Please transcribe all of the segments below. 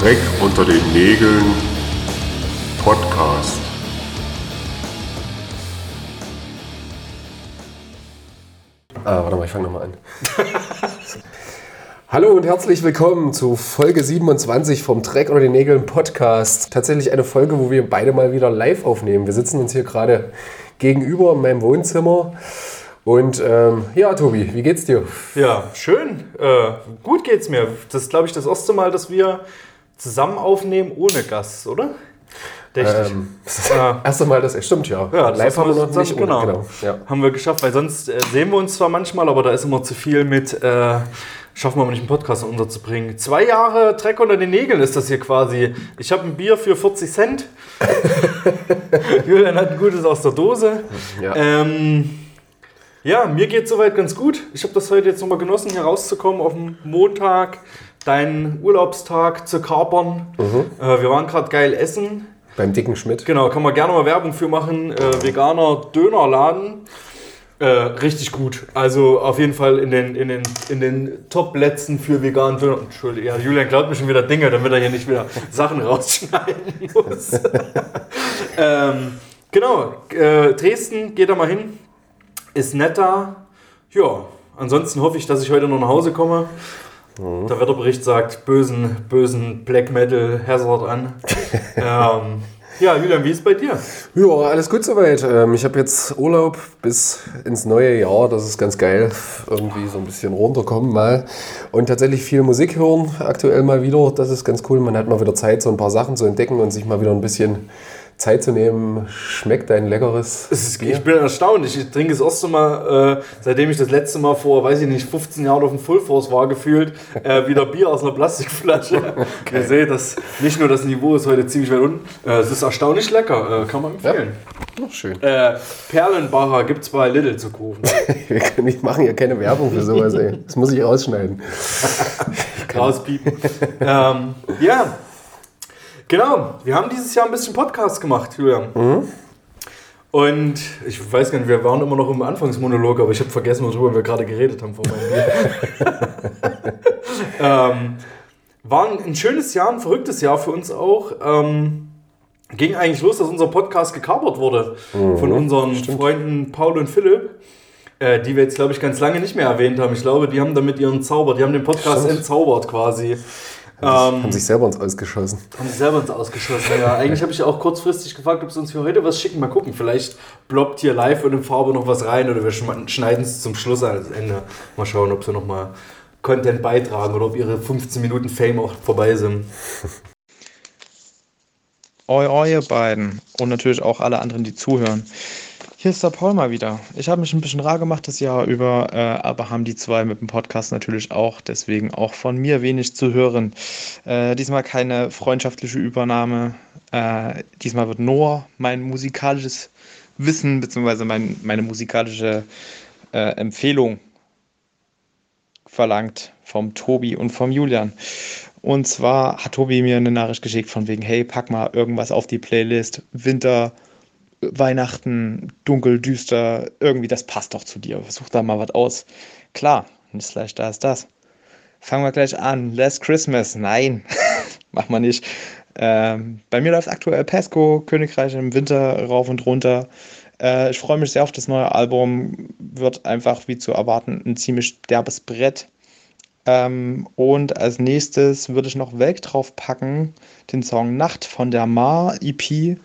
Dreck unter den Nägeln Podcast. Warte mal, ich fange nochmal an. Hallo und herzlich willkommen zu Folge 27 vom Dreck unter den Nägeln Podcast. Tatsächlich eine Folge, wo wir beide mal wieder live aufnehmen. Wir sitzen uns hier gerade gegenüber in meinem Wohnzimmer. Und ja, Tobi, wie geht's dir? Ja, schön. Gut geht's mir. Das ist, glaube ich, das erste Mal, dass wir zusammen aufnehmen ohne Gast, oder? Das erste Mal, das stimmt, ja. Ja, das live haben wir noch nicht. Genau. Ja. Haben wir geschafft, weil sonst sehen wir uns zwar manchmal, aber da ist immer zu viel mit, schaffen wir nicht, einen Podcast unterzubringen. 2 Jahre Dreck unter den Nägeln ist das hier quasi. Ich habe ein Bier für 40 Cent. Julian hat ein gutes aus der Dose. Ja. Ja, mir geht es soweit ganz gut. Ich habe das heute jetzt nochmal genossen, hier rauszukommen auf dem Montag, deinen Urlaubstag zu kapern. Mhm. Wir waren gerade geil essen. Beim dicken Schmidt. Genau, kann man gerne mal Werbung für machen. Veganer Dönerladen. Richtig gut. Also auf jeden Fall in den Top-Plätzen für veganen Döner. Entschuldigung, ja, Julian klaut mir schon wieder Dinge, damit er hier nicht wieder Sachen rausschneiden muss. Genau, Dresden, geht da mal hin. Ist netter. Ja, ansonsten hoffe ich, dass ich heute noch nach Hause komme. Mhm. Der Wetterbericht sagt bösen Black Metal Hazard an. Ja, Julian, wie ist es bei dir? Ja, alles gut soweit. Ich habe jetzt Urlaub bis ins neue Jahr. Das ist ganz geil. Irgendwie so ein bisschen runterkommen mal. Und tatsächlich viel Musik hören aktuell mal wieder. Das ist ganz cool. Man hat mal wieder Zeit, so ein paar Sachen zu entdecken und sich mal wieder ein bisschen Zeit zu nehmen. Schmeckt ein leckeres Bier. Ich bin erstaunt. Ich trinke das erste Mal, seitdem ich das letzte Mal vor, 15 Jahren auf dem Full Force war, gefühlt, wieder Bier aus einer Plastikflasche. Okay. Ihr seht, nicht nur das Niveau ist heute ziemlich weit unten. Es ist erstaunlich lecker. Kann man empfehlen. Ja. Oh, schön. Perlenbacher gibt es bei Lidl zu kaufen. Ich mache hier keine Werbung für sowas. Ey. Das muss ich rausschneiden. Rauspiepen. Ja. Genau, wir haben dieses Jahr ein bisschen Podcast gemacht, Julian. Mhm. Und ich weiß gar nicht, wir waren immer noch im Anfangsmonolog, aber ich habe vergessen, worüber wir gerade geredet haben vor meinem Bier. War ein schönes Jahr, ein verrücktes Jahr für uns auch. Ging eigentlich los, dass unser Podcast gekapert wurde von unseren Freunden Paul und Philipp, die wir jetzt, glaube ich, ganz lange nicht mehr erwähnt haben. Ich glaube, die haben damit ihren Zauber, die haben den Podcast entzaubert quasi. Haben sich selber ins Eis geschossen. Haben sich selber ins Eis geschossen, ja. Eigentlich habe ich auch kurzfristig gefragt, ob sie uns für heute was schicken. Mal gucken, vielleicht ploppt hier live und in Farbe noch was rein oder wir schneiden es zum Schluss ans Ende. Mal schauen, ob sie nochmal Content beitragen oder ob ihre 15 Minuten Fame auch vorbei sind. Oi, ihr beiden. Und natürlich auch alle anderen, die zuhören. Hier ist der Paul mal wieder. Ich habe mich ein bisschen rar gemacht das Jahr über, aber haben die zwei mit dem Podcast natürlich auch, deswegen auch von mir wenig zu hören. Diesmal keine freundschaftliche Übernahme. Diesmal wird nur mein musikalisches Wissen bzw. meine musikalische Empfehlung verlangt vom Tobi und vom Julian. Und zwar hat Tobi mir eine Nachricht geschickt von wegen, hey, pack mal irgendwas auf die Playlist, Winter, Weihnachten, dunkel, düster, irgendwie, das passt doch zu dir. Versuch da mal was aus. Klar, nicht gleich da ist das. Fangen wir gleich an. Last Christmas. Nein, machen wir nicht. Bei mir läuft aktuell Pesco, Königreich im Winter, rauf und runter. Ich freue mich sehr auf das neue Album. Wird einfach, wie zu erwarten, ein ziemlich derbes Brett. Und als nächstes würde ich noch Welk draufpacken, den Song Nacht von der Mar EP.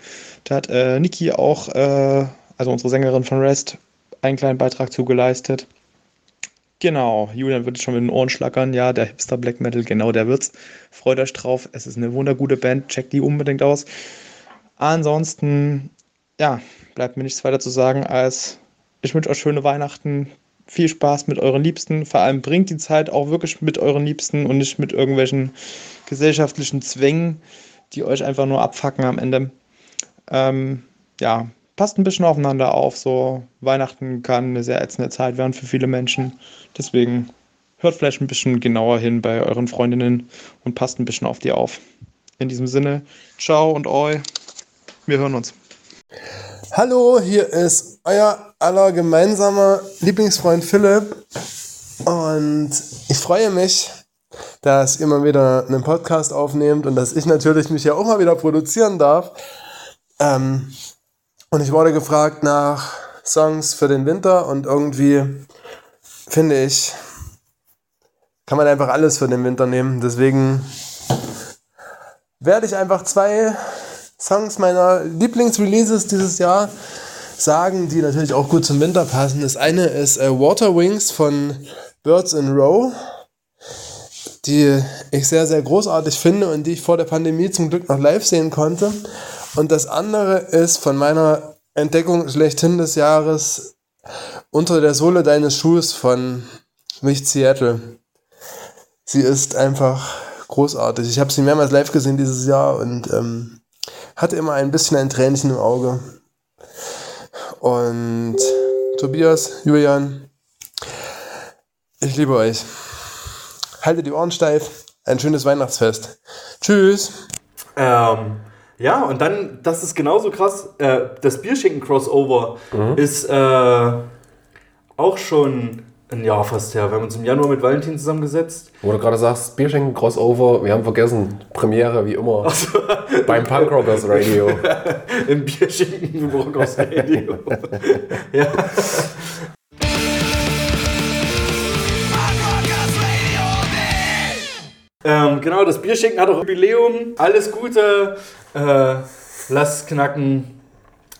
Da hat Niki auch, also unsere Sängerin von Rest, einen kleinen Beitrag zugeleistet. Genau, Julian wird schon mit den Ohren schlackern. Ja, der Hipster Black Metal, genau der wird's. Freut euch drauf, es ist eine wundergute Band, checkt die unbedingt aus. Ansonsten, ja, bleibt mir nichts weiter zu sagen, als ich wünsche euch schöne Weihnachten. Viel Spaß mit euren Liebsten. Vor allem bringt die Zeit auch wirklich mit euren Liebsten und nicht mit irgendwelchen gesellschaftlichen Zwängen, die euch einfach nur abfacken am Ende. Ja, passt ein bisschen aufeinander auf. So Weihnachten kann eine sehr ätzende Zeit werden für viele Menschen. Deswegen hört vielleicht ein bisschen genauer hin bei euren Freundinnen und passt ein bisschen auf die auf. In diesem Sinne, ciao und oi. Wir hören uns. Hallo, hier ist euer aller gemeinsamer Lieblingsfreund Philipp und ich freue mich, dass ihr mal wieder einen Podcast aufnehmt und dass ich natürlich mich ja auch mal wieder produzieren darf. Und ich wurde gefragt nach Songs für den Winter und irgendwie, finde ich, kann man einfach alles für den Winter nehmen. Deswegen werde ich einfach 2 Songs meiner Lieblingsreleases dieses Jahr sagen, die natürlich auch gut zum Winter passen. Das eine ist Water Wings von Birds in Row, die ich sehr, sehr großartig finde und die ich vor der Pandemie zum Glück noch live sehen konnte. Und das andere ist von meiner Entdeckung schlechthin des Jahres Unter der Sohle deines Schuhs von Mich Seattle. Sie ist einfach großartig. Ich habe sie mehrmals live gesehen dieses Jahr und hatte immer ein bisschen ein Tränchen im Auge. Und Tobias, Julian, ich liebe euch. Haltet die Ohren steif. Ein schönes Weihnachtsfest. Tschüss. Ja, und dann, das ist genauso krass, das Bierschenken-Crossover ist auch schon ein Jahr fast her. Wir haben uns im Januar mit Valentin zusammengesetzt. Wo du gerade sagst, Bierschenken-Crossover, wir haben vergessen, Premiere, wie immer, so. Beim Punkrockers Radio. Im Bierschenken-Punkrockers Radio. Ja. Genau, das Bierschenken hat auch Jubiläum. Alles Gute. Lass knacken.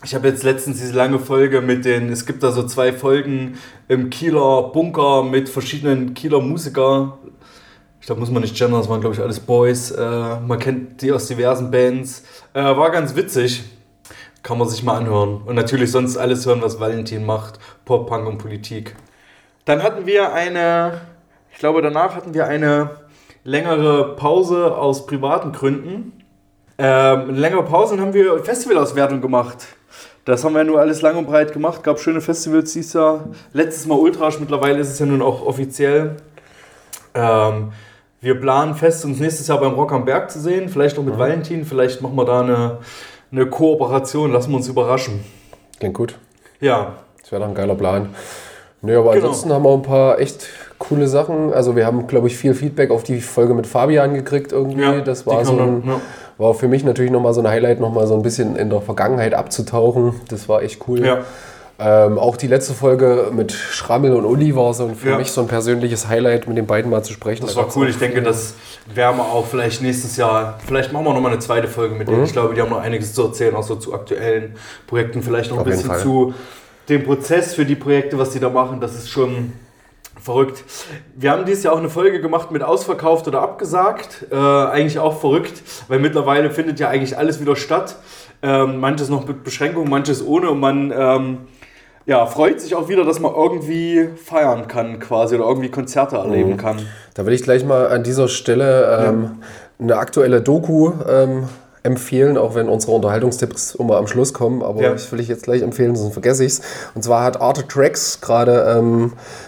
Ich habe jetzt letztens diese lange Folge mit den, es gibt da so 2 Folgen im Kieler Bunker mit verschiedenen Kieler Musikern. Ich glaube, muss man nicht gendern, das waren, glaube ich, alles Boys. Man kennt die aus diversen Bands. War ganz witzig. Kann man sich mal anhören. Und natürlich sonst alles hören, was Valentin macht. Pop, Punk und Politik. Dann hatten wir eine, ich glaube, danach hatten wir eine längere Pause aus privaten Gründen. Längere Pausen haben wir Festivalauswertung gemacht. Das haben wir nur alles lang und breit gemacht. Gab schöne Festivals dieses Jahr. Letztes Mal Ultrasch, mittlerweile ist es ja nun auch offiziell. Wir planen fest, uns nächstes Jahr beim Rock am Berg zu sehen. Vielleicht auch mit Valentin. Vielleicht machen wir da eine Kooperation. Lassen wir uns überraschen. Klingt gut. Ja. Das wäre doch ein geiler Plan. Nö, aber ansonsten haben wir ein paar echt coole Sachen. Also wir haben, glaube ich, viel Feedback auf die Folge mit Fabian gekriegt irgendwie. Ja, das war so ein, war für mich natürlich nochmal so ein Highlight, nochmal so ein bisschen in der Vergangenheit abzutauchen. Das war echt cool. Ja. Auch die letzte Folge mit Schrammel und Uli war so für mich so ein persönliches Highlight, mit den beiden mal zu sprechen. Das war cool. Ich denke, das werden wir auch vielleicht nächstes Jahr, vielleicht machen wir nochmal eine zweite Folge mit denen. Ich glaube, die haben noch einiges zu erzählen, auch so zu aktuellen Projekten, vielleicht noch ein bisschen zu dem Prozess für die Projekte, was die da machen. Das ist schon verrückt. Wir haben dieses Jahr auch eine Folge gemacht mit Ausverkauft oder Abgesagt. Eigentlich auch verrückt, weil mittlerweile findet ja eigentlich alles wieder statt. Manches noch mit Beschränkungen, manches ohne. Und man freut sich auch wieder, dass man irgendwie feiern kann quasi oder irgendwie Konzerte erleben kann. Da will ich gleich mal an dieser Stelle eine aktuelle Doku empfehlen, auch wenn unsere Unterhaltungstipps immer am Schluss kommen, aber ich will ich jetzt gleich empfehlen, sonst vergesse ich es. Und zwar hat Arte Tracks gerade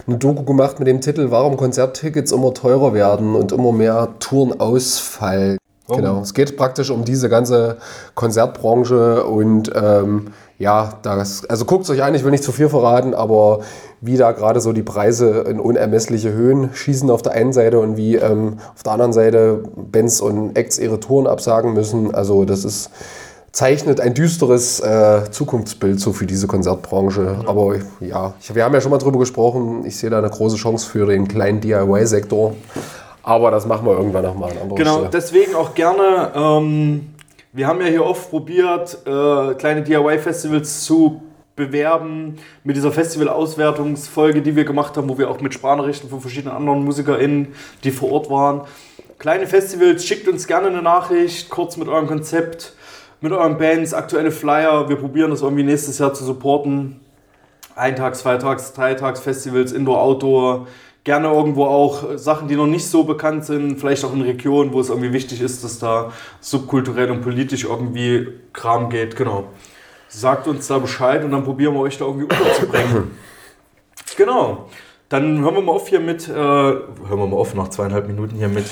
eine Doku gemacht mit dem Titel Warum Konzerttickets immer teurer werden und immer mehr Touren ausfallen. Oh. Genau, es geht praktisch um diese ganze Konzertbranche und also guckt euch an, ich will nicht zu viel verraten, aber wie da gerade so die Preise in unermessliche Höhen schießen auf der einen Seite und wie auf der anderen Seite Bands und Acts ihre Touren absagen müssen. Also das zeichnet ein düsteres Zukunftsbild so für diese Konzertbranche. Ja. Aber wir haben ja schon mal drüber gesprochen, ich sehe da eine große Chance für den kleinen DIY-Sektor. Aber das machen wir irgendwann nochmal an anderer Stelle. Genau, deswegen auch gerne... Wir haben ja hier oft probiert, kleine DIY-Festivals zu bewerben mit dieser Festival-Auswertungsfolge, die wir gemacht haben, wo wir auch mit Sprachnachrichten von verschiedenen anderen MusikerInnen, die vor Ort waren. Kleine Festivals, schickt uns gerne eine Nachricht, kurz mit eurem Konzept, mit euren Bands, aktuelle Flyer. Wir probieren das irgendwie nächstes Jahr zu supporten. Eintags-, Zweitags-, Dreitags-Festivals, Indoor, Outdoor. Gerne irgendwo auch Sachen, die noch nicht so bekannt sind, vielleicht auch in Regionen, wo es irgendwie wichtig ist, dass da subkulturell und politisch irgendwie Kram geht. Genau. Sagt uns da Bescheid und dann probieren wir euch da irgendwie unterzubringen. Genau. Dann hören wir mal auf hier mit, nach 2,5 Minuten hier mit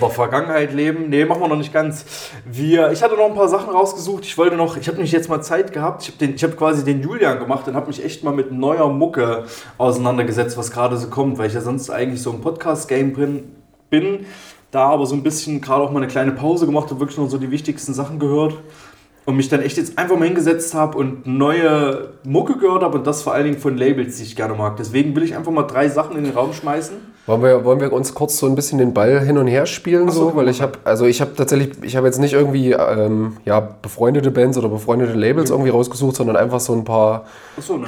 der Vergangenheit leben. Nee, machen wir noch nicht ganz. Ich hatte noch ein paar Sachen rausgesucht. Ich habe mich jetzt mal Zeit gehabt. Ich habe quasi den Julian gemacht und habe mich echt mal mit neuer Mucke auseinandergesetzt, was gerade so kommt, weil ich ja sonst eigentlich so im Podcast-Game bin. bin. Da aber so ein bisschen gerade auch mal eine kleine Pause gemacht und wirklich nur so die wichtigsten Sachen gehört. Und mich dann echt jetzt einfach mal hingesetzt habe und neue Mucke gehört habe und das vor allen Dingen von Labels, die ich gerne mag. Deswegen will ich einfach mal 3 Sachen in den Raum schmeißen. Wollen wir uns kurz so ein bisschen den Ball hin und her spielen? So, weil ich habe jetzt nicht irgendwie befreundete Bands oder befreundete Labels irgendwie rausgesucht, sondern einfach so ein paar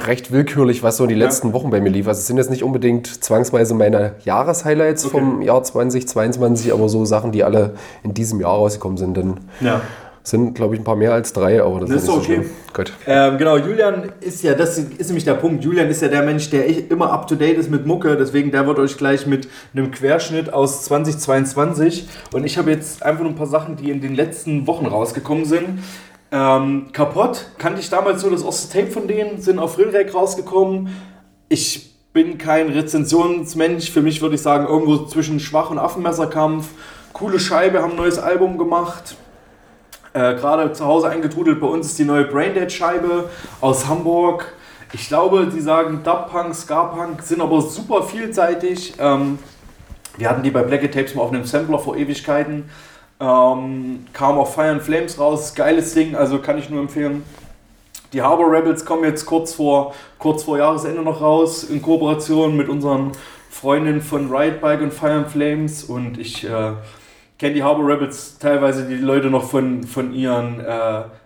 recht willkürlich, was so in die letzten Wochen bei mir lief. Also es sind jetzt nicht unbedingt zwangsweise meine Jahreshighlights vom Jahr 2022, aber so Sachen, die alle in diesem Jahr rausgekommen sind. Sind, glaube ich, ein paar mehr als 3, aber das ist nicht so schlimm. Gut. Genau, Julian ist ja, das ist nämlich der Punkt, Julian ist ja der Mensch, der immer up-to-date ist mit Mucke, deswegen der wird euch gleich mit einem Querschnitt aus 2022 und ich habe jetzt einfach nur ein paar Sachen, die in den letzten Wochen rausgekommen sind. Kaputt, kannte ich damals nur das erste Tape von denen, sind auf Rillrek rausgekommen. Ich bin kein Rezensionsmensch, für mich würde ich sagen, irgendwo zwischen Schwach und Affenmesserkampf. Coole Scheibe, haben ein neues Album gemacht. Gerade zu Hause eingetrudelt, bei uns ist die neue Braindead-Scheibe aus Hamburg. Ich glaube, die sagen Dub-Punk, Ska-Punk, sind aber super vielseitig. Wir hatten die bei Black-It-Tapes mal auf einem Sampler vor Ewigkeiten. Kam auf Fire and Flames raus, geiles Ding, also kann ich nur empfehlen. Die Harbor Rebels kommen jetzt kurz vor Jahresende noch raus, in Kooperation mit unseren Freundinnen von Ride Bike und Fire and Flames. Und ich... kenne die Harbor Rebels teilweise die Leute noch von ihren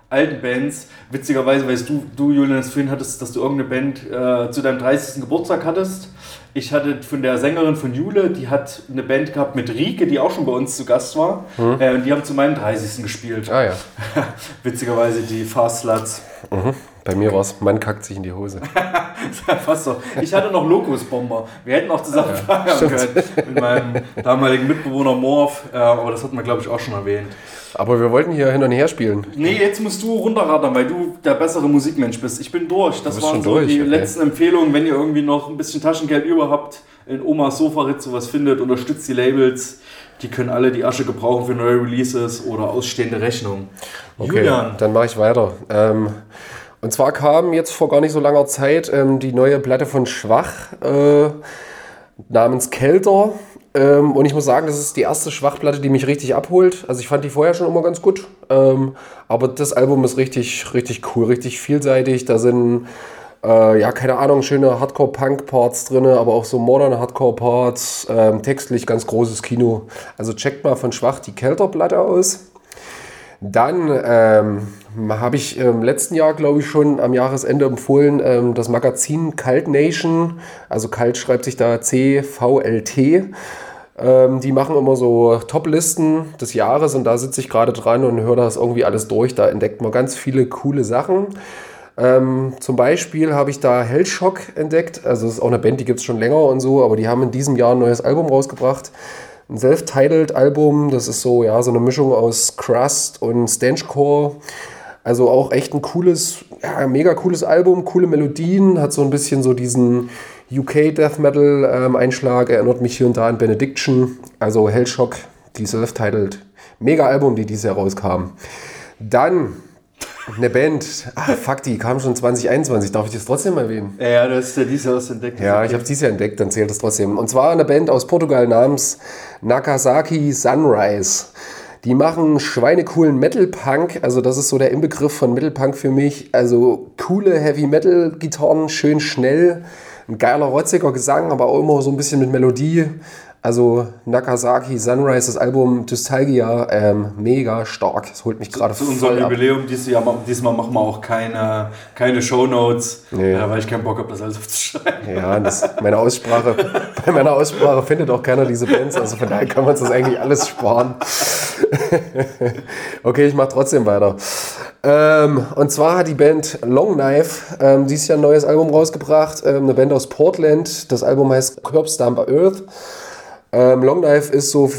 alten Bands. Witzigerweise, weißt du Julian, das vorhin hattest, dass du irgendeine Band zu deinem 30. Geburtstag hattest. Ich hatte von der Sängerin von Jule, die hat eine Band gehabt mit Rike, die auch schon bei uns zu Gast war. Mhm. Und die haben zu meinem 30. gespielt. Ah ja. Witzigerweise die Fast Sluts. Mhm. Bei mir war es, man kackt sich in die Hose. Fast so. Ich hatte noch Lokusbomber. Wir hätten auch zusammen feiern können mit meinem damaligen Mitbewohner Morph. Aber das hatten wir, glaube ich, auch schon erwähnt. Aber wir wollten hier hin und her spielen. Nee, jetzt musst du runterrattern, weil du der bessere Musikmensch bist. Ich bin durch. Das waren so die letzten Empfehlungen. Wenn ihr irgendwie noch ein bisschen Taschengeld über habt, in Omas Sofaritze was findet, unterstützt die Labels. Die können alle die Asche gebrauchen für neue Releases oder ausstehende Rechnungen. Okay, Julian. Dann mache ich weiter. Und zwar kam jetzt vor gar nicht so langer Zeit die neue Platte von Schwach namens Kelter. Und ich muss sagen, das ist die erste Schwach-Platte, die mich richtig abholt. Also ich fand die vorher schon immer ganz gut. Aber das Album ist richtig, richtig cool, richtig vielseitig. Da sind, schöne Hardcore-Punk-Parts drin, aber auch so moderne Hardcore-Parts. Textlich ganz großes Kino. Also checkt mal von Schwach die Kelter-Platte aus. Dann habe ich im letzten Jahr, glaube ich, schon am Jahresende empfohlen, das Magazin Cult Nation, also Cult schreibt sich da CVLT. Die machen immer so Top-Listen des Jahres und da sitze ich gerade dran und höre das irgendwie alles durch. Da entdeckt man ganz viele coole Sachen. Zum Beispiel habe ich da Hellshock entdeckt, also das ist auch eine Band, die gibt es schon länger und so, aber die haben in diesem Jahr ein neues Album rausgebracht. Ein Self-Titled-Album, das ist so, so eine Mischung aus Crust und Stanchcore. Also auch echt ein cooles, mega cooles Album, coole Melodien, hat so ein bisschen so diesen UK-Death-Metal-Einschlag, erinnert mich hier und da an Benediction. Also Hellshock, die Self-Titled. Mega Album, die dieses Jahr rauskam. Dann eine Band, die kam schon 2021, darf ich das trotzdem erwähnen? Ja, du hast ja dieses Jahr entdeckt. Ja, okay. Ich habe dieses Jahr entdeckt, dann zählt das trotzdem. Und zwar eine Band aus Portugal namens Nagasaki Sunrise. Die machen schweinecoolen Metal-Punk, also das ist so der Inbegriff von Metal-Punk für mich. Also coole Heavy-Metal-Gitarren, schön schnell, ein geiler, rotziger Gesang, aber auch immer so ein bisschen mit Melodie. Also Nagasaki Sunrise, das Album Nostalgia, mega stark. Das holt mich gerade voll ab. Zu unserem Jubiläum diesmal machen wir auch keine Shownotes, weil ich keinen Bock habe, das alles aufzuschreiben. Ja, bei meiner Aussprache findet auch keiner diese Bands, also von daher kann man uns das eigentlich alles sparen. Okay, ich mache trotzdem weiter. Und zwar hat die Band Longknife dieses Jahr ein neues Album rausgebracht, eine Band aus Portland. Das Album heißt Curbstomp Earth. Longknife ist so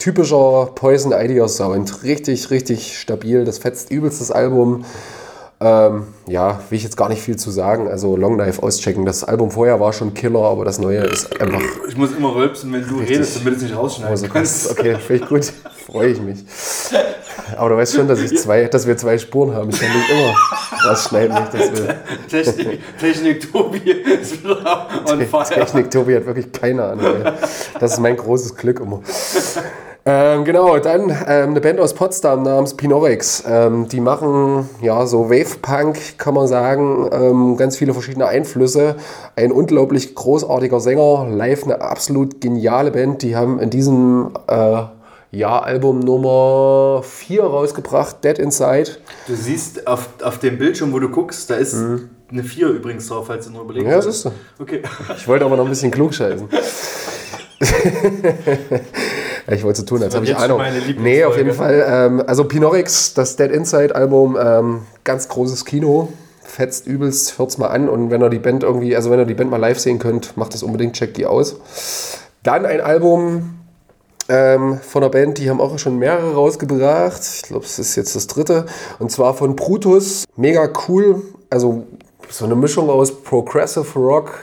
typischer Poison Idea Sound. Richtig, richtig stabil. Das fetzt übelst das Album. Will ich jetzt gar nicht viel zu sagen. Also Longknife auschecken. Das Album vorher war schon Killer, aber das neue ist einfach... Ich muss immer rülpsen, wenn du redest, damit du es nicht rausschneiden kannst. Okay, finde ich gut. Freue ich mich. Aber du weißt schon, dass wir zwei Spuren haben. Ich kann nicht immer was schneiden, wenn ich das will. Technik-Tobi ist wieder on fire. Technik-Tobi hat wirklich keine Ahnung. Ey. Das ist mein großes Glück immer. Genau, dann eine Band aus Potsdam namens Pinorex. Die machen ja so Wave-Punk, kann man sagen, ganz viele verschiedene Einflüsse. Ein unglaublich großartiger Sänger, live eine absolut geniale Band. Die haben in diesem Jahr Album Nummer 4 rausgebracht, Dead Inside. Du siehst auf dem Bildschirm, wo du guckst, da ist eine 4 übrigens drauf, falls du nur überlegst. Ja, das ist so. Okay. Ich wollte aber noch ein bisschen klug scheißen. Ich wollte so tun, als habe ich Ahnung. Nee, auf jeden Fall. Also Pinorex, das Dead Inside Album, ganz großes Kino. Fetzt übelst, hört's mal an. Und wenn ihr die Band irgendwie, also wenn ihr die Band mal live sehen könnt, macht das unbedingt, checkt die aus. Dann ein Album von der Band, die haben auch schon mehrere rausgebracht. Ich glaube, es ist jetzt das 3. Und zwar von Brutus. Mega cool. Also so eine Mischung aus Progressive Rock,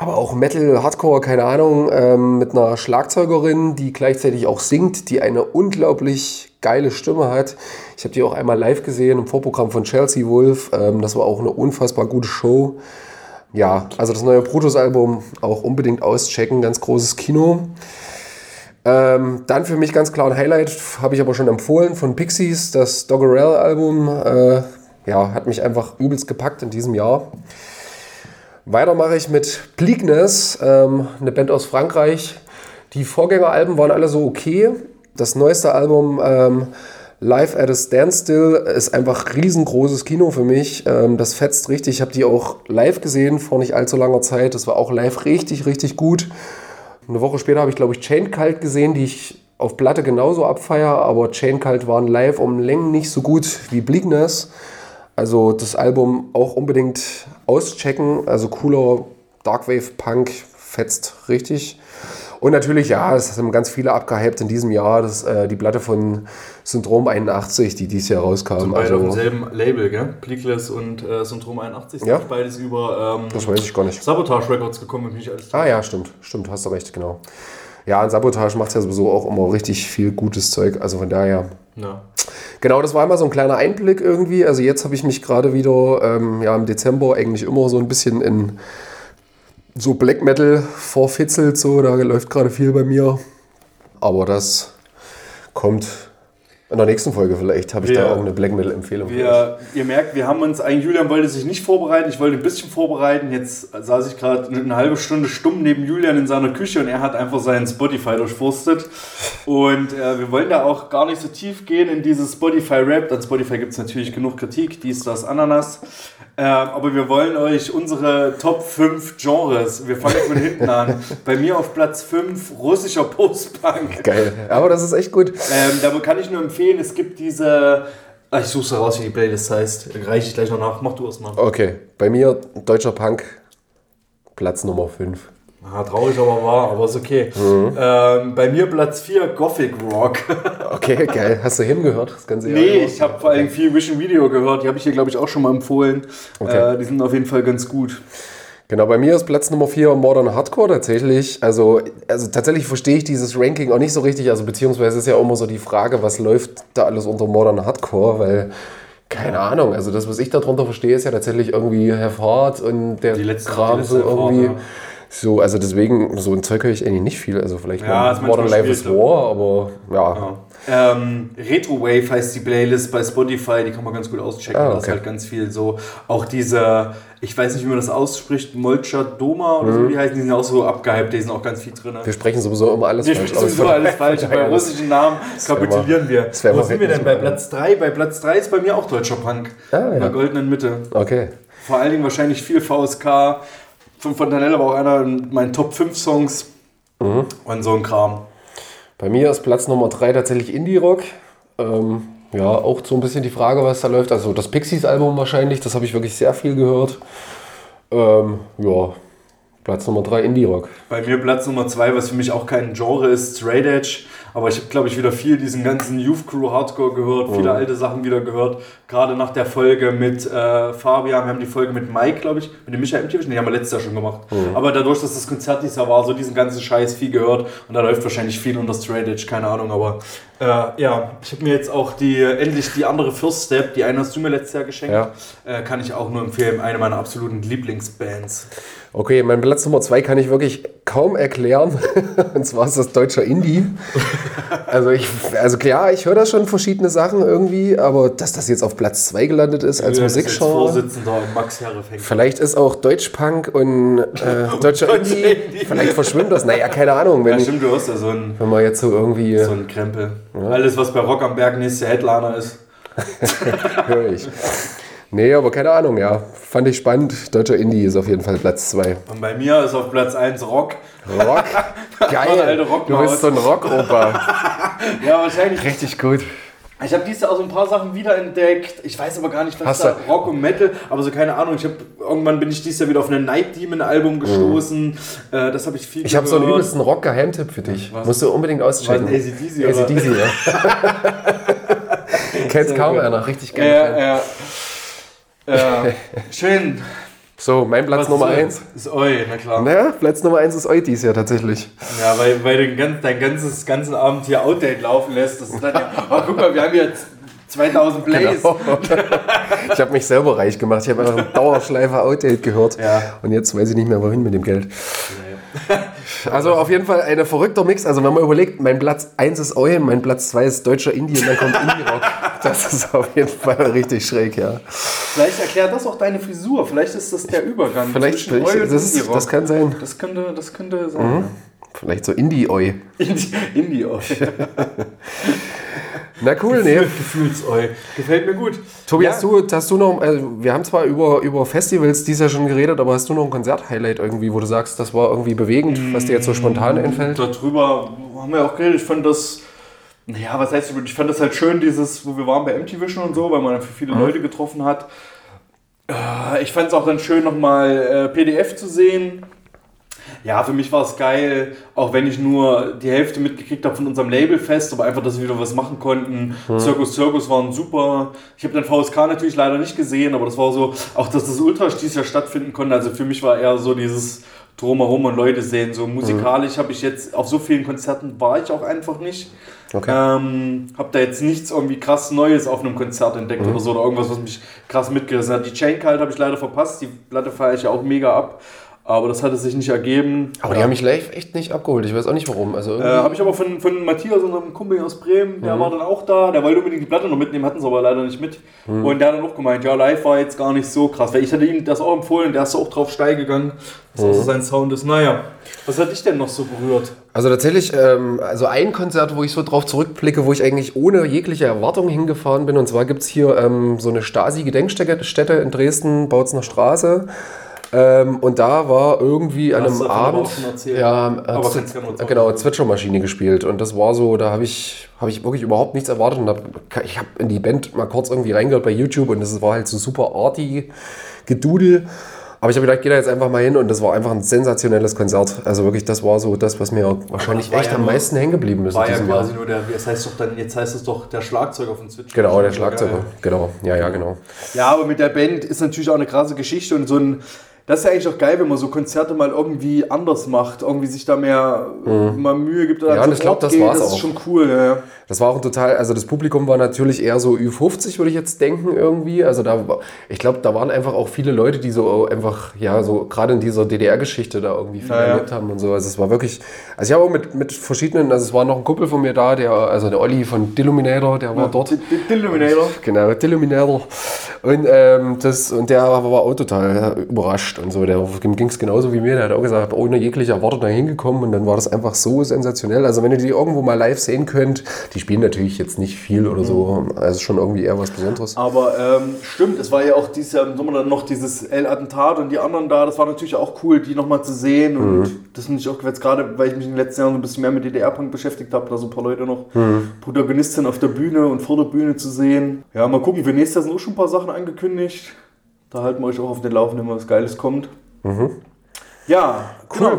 aber auch Metal, Hardcore, keine Ahnung, mit einer Schlagzeugerin, die gleichzeitig auch singt, die eine unglaublich geile Stimme hat. Ich habe die auch einmal live gesehen im Vorprogramm von Chelsea Wolf. Das war auch eine unfassbar gute Show. Ja, also das neue Brutus-Album auch unbedingt auschecken, ganz großes Kino. Dann für mich ganz klar ein Highlight, habe ich aber schon empfohlen, von Pixies, das Doggerel-Album. Ja, hat mich einfach übelst gepackt in diesem Jahr. Weiter mache ich mit Bleakness, eine Band aus Frankreich. Die Vorgängeralben waren alle so okay. Das neueste Album Live at a Standstill ist einfach riesengroßes Kino für mich. Das fetzt richtig. Ich habe die auch live gesehen vor nicht allzu langer Zeit. Das war auch live richtig, richtig gut. Eine Woche später habe ich, glaube ich, Chainkult gesehen, die ich auf Platte genauso abfeiere. Aber Chainkult waren live um Längen nicht so gut wie Bleakness. Also das Album auch unbedingt auschecken. Also cooler Darkwave-Punk, fetzt richtig. Und natürlich, ja, es haben ganz viele abgehypt in diesem Jahr. Das die Platte von Syndrom 81, die dieses Jahr rauskam. Sind beide auf demselben Label, gell? Bleakness und Syndrom 81 sind ja beides über das weiß ich gar nicht. Sabotage Records gekommen, wenn mich alles tut. Ah ja, stimmt, hast du recht, genau. Ja, und Sabotage macht ja sowieso auch immer richtig viel gutes Zeug. Also von daher... Ja. Genau, das war immer so ein kleiner Einblick irgendwie. Also jetzt habe ich mich gerade wieder im Dezember eigentlich immer so ein bisschen in so Black Metal verfitzelt. So, da läuft gerade viel bei mir. Aber das kommt in der nächsten Folge vielleicht. Habe ich da irgendeine Black Metal Empfehlung. Ihr merkt, wir haben uns eigentlich, Julian wollte sich nicht vorbereiten. Ich wollte ein bisschen vorbereiten. Jetzt saß ich gerade eine halbe Stunde stumm neben Julian in seiner Küche und er hat einfach seinen Spotify durchforstet. Und wir wollen da auch gar nicht so tief gehen in dieses Spotify-Rap. An Spotify gibt es natürlich genug Kritik, dies, das, Ananas. Aber wir wollen euch unsere Top 5 Genres, wir fangen von hinten an. Bei mir auf Platz 5 russischer Post-Punk. Geil, aber das ist echt gut. Da kann ich nur empfehlen, es gibt diese... Ich suche raus, wie die Playlist heißt. Reiche ich gleich noch nach. Mach du erstmal. Okay, bei mir deutscher Punk, Platz Nummer 5. Ah, traurig, aber wahr, aber ist okay. Mhm. Bei mir Platz 4, Gothic Rock. Okay, geil. Hast du hingehört? Das ganze Jahr? Nee, ich habe vor allem viel Vision Video gehört. Die habe ich hier, glaube ich, auch schon mal empfohlen. Okay. Die sind auf jeden Fall ganz gut. Genau, bei mir ist Platz Nummer 4 Modern Hardcore tatsächlich. Also tatsächlich verstehe ich dieses Ranking auch nicht so richtig. Also beziehungsweise ist ja auch immer so die Frage, was läuft da alles unter Modern Hardcore, weil... Keine Ahnung, also das, was ich darunter verstehe, ist ja tatsächlich irgendwie Have Heart und der Kram so irgendwie... Erfahrung, ja. So, also deswegen, so ein Zeug höre ich eigentlich nicht viel. Also vielleicht mal Modern Life is War, aber ja. Retrowave heißt die Playlist bei Spotify, die kann man ganz gut auschecken. Da ist halt ganz viel so, auch diese, ich weiß nicht, wie man das ausspricht, Molchadoma oder so, wie heißen die, sind auch so abgehypt, die sind auch ganz viel drin. Wir sprechen sowieso immer alles falsch. Wir sprechen sowieso alles falsch, bei russischen Namen kapitulieren wir. Wo sind wir denn bei Platz 3? Bei Platz 3 ist bei mir auch deutscher Punk, in der goldenen Mitte. Okay. Vor allen Dingen wahrscheinlich viel VSK, von Fontanelle war auch einer meiner Top 5 Songs und so ein Kram. Bei mir ist Platz Nummer 3 tatsächlich Indie-Rock. Auch so ein bisschen die Frage, was da läuft. Also das Pixies-Album wahrscheinlich, das habe ich wirklich sehr viel gehört. Platz Nummer 3 Indie-Rock. Bei mir Platz Nummer 2, was für mich auch kein Genre ist, Straight Edge. Aber ich habe, glaube ich, wieder viel diesen ganzen Youth Crew Hardcore gehört, viele alte Sachen wieder gehört. Gerade nach der Folge mit Fabian, wir haben die Folge mit Mike, glaube ich, mit dem Michael M. Die haben wir letztes Jahr schon gemacht. Mhm. Aber dadurch, dass das Konzert dieses Jahr war, so diesen ganzen Scheiß viel gehört. Und da läuft wahrscheinlich viel unter Straight Edge, keine Ahnung. Aber ja, ich habe mir jetzt auch endlich die andere First Step, die eine hast du mir letztes Jahr geschenkt, kann ich auch nur empfehlen. Eine meiner absoluten Lieblingsbands. Okay, mein Platz Nummer 2 kann ich wirklich kaum erklären. Und zwar ist das deutscher Indie. Also klar, ich höre da schon verschiedene Sachen irgendwie, aber dass das jetzt auf Platz 2 gelandet ist als Musikgenre. Vielleicht ist auch Deutschpunk und deutscher Indie. Vielleicht verschwimmt das. Naja, keine Ahnung. Wenn, ja, stimmt, du hast ja so einen, wenn man jetzt so irgendwie so einen Krempel. Ja. Alles, was bei Rock am Berg nächste Headliner ist. Hör ich. Nee, aber keine Ahnung, ja. Fand ich spannend. Deutscher Indie ist auf jeden Fall Platz 2. Und bei mir ist auf Platz 1 Rock. Rock? Geil. Du bist so ein Rock-Opa. Ja, wahrscheinlich. Richtig gut. Ich habe dieses Jahr auch so ein paar Sachen wiederentdeckt. Ich weiß aber gar nicht, was da Rock und Metal, aber so keine Ahnung. Irgendwann bin ich dieses Jahr wieder auf ein Night Demon-Album gestoßen. Das habe ich viel gehört. Ich habe so einen übelsten Rock-Geheimtipp für dich. Was? Musst du unbedingt auschecken. AC/DC, ja. Kennst kaum einer. Richtig geil. Ja. Schön. So, mein Platz Nummer 1 ist Eu, na klar. Naja, Platz Nummer 1 ist Eu dies Jahr tatsächlich. Ja, weil du deinen ganzen Abend hier Outdate laufen lässt. Das ist dann ja, oh, guck mal, wir haben jetzt 2000 Plays. Genau. Ich habe mich selber reich gemacht. Ich habe einfach einen Dauerschleifer Outdate gehört. Ja. Und jetzt weiß ich nicht mehr, wohin mit dem Geld. Nee. Also auf jeden Fall ein verrückter Mix. Also wenn man überlegt, mein Platz 1 ist Eu, mein Platz 2 ist deutscher Indie und dann kommt Indie-Rock. Das ist auf jeden Fall richtig schräg, ja. Vielleicht erklärt das auch deine Frisur. Vielleicht ist das der Übergang. Vielleicht, das kann sein. Das könnte sein. Mhm. Vielleicht so Indie-Eu. Indie-Eu. Na cool, ne? Gefühls-Eu. Gefällt mir gut. Tobi, ja. hast du noch, also wir haben zwar über Festivals dieses Jahr schon geredet, aber hast du noch ein Konzert-Highlight irgendwie, wo du sagst, das war irgendwie bewegend, was dir jetzt so spontan einfällt? Darüber haben wir auch geredet. Ich fand das... Naja, was heißt, ich fand das halt schön, dieses, wo wir waren bei MTV Vision und so, weil man dafür viele Leute getroffen hat. Ich fand es auch dann schön, nochmal PDF zu sehen. Ja, für mich war es geil, auch wenn ich nur die Hälfte mitgekriegt habe von unserem Labelfest, aber einfach, dass wir wieder was machen konnten. Circus waren super. Ich habe den VSK natürlich leider nicht gesehen, aber das war so, auch dass das Ultrasch dieses Jahr stattfinden konnte. Also für mich war eher so dieses drumherum und Leute sehen. So musikalisch habe ich jetzt, auf so vielen Konzerten war ich auch einfach nicht. Okay. Hab da jetzt nichts irgendwie krass Neues auf einem Konzert entdeckt oder so, oder irgendwas, was mich krass mitgerissen hat. Die Chainkult habe ich leider verpasst, die Platte feiere ich ja auch mega ab, aber das hatte sich nicht ergeben. Aber die haben mich live echt nicht abgeholt, ich weiß auch nicht warum. Also habe ich aber von Matthias, unserem Kumpel aus Bremen, der war dann auch da, der wollte unbedingt die Platte noch mitnehmen, hatten sie aber leider nicht mit. Und der hat dann auch gemeint, ja, live war jetzt gar nicht so krass, weil ich hatte ihm das auch empfohlen, der ist auch drauf steil gegangen, dass auch so sein Sound ist. Naja, was hat dich denn noch so berührt? Also tatsächlich, also ein Konzert, wo ich so drauf zurückblicke, wo ich eigentlich ohne jegliche Erwartung hingefahren bin, und zwar gibt es hier so eine Stasi-Gedenkstätte in Dresden, Bautzener Straße. Und da war irgendwie an einem Abend Zwitschermaschine gespielt, und das war so, da habe ich wirklich überhaupt nichts erwartet, und ich habe in die Band mal kurz irgendwie reingehört bei YouTube, und das war halt so super arty Gedudel, aber ich habe gedacht, geh da jetzt einfach mal hin, und das war einfach ein sensationelles Konzert. Also wirklich, das war so das, was mir wahrscheinlich echt am meisten hängen geblieben ist. War ja quasi nur der, jetzt heißt es doch der Schlagzeuger von Switch. Genau, der Schlagzeuger, genau. Ja, genau. Ja, aber mit der Band ist natürlich auch eine krasse Geschichte, und so ein... Das ist ja eigentlich auch geil, wenn man so Konzerte mal irgendwie anders macht, irgendwie sich da mal Mühe gibt. Oder ja, und ich glaube, das war's auch. Das ist schon cool, ja. Das war auch total, also das Publikum war natürlich eher so Ü50, würde ich jetzt denken irgendwie. Also ich glaube, da waren einfach auch viele Leute, die so einfach, ja, so gerade in dieser DDR-Geschichte da irgendwie viel erlebt haben und so. Also es war wirklich, also ich habe auch mit verschiedenen, also es war noch ein Kumpel von mir da, der Uli von Dilluminator, der war dort. Dilluminator. Genau, Dilluminator. Und der war auch total überrascht. Und so, der ging es genauso wie mir, der hat auch gesagt, ohne jegliche Erwartung da hingekommen, und dann war das einfach so sensationell. Also wenn ihr die irgendwo mal live sehen könnt, die spielen natürlich jetzt nicht viel oder so, also schon irgendwie eher was Besonderes. Aber stimmt, es war ja auch dieses Jahr im Sommer dann noch dieses El-Attentat und die anderen da, das war natürlich auch cool, die nochmal zu sehen, und das finde ich auch jetzt gerade, weil ich mich in den letzten Jahren so ein bisschen mehr mit DDR-Punk beschäftigt habe, da so ein paar Leute noch Protagonistin auf der Bühne und vor der Bühne zu sehen. Ja, mal gucken, für nächstes Jahr sind auch schon ein paar Sachen angekündigt. Da halten wir euch auch auf den Laufenden, wenn was Geiles kommt. Ja, cool. Genau.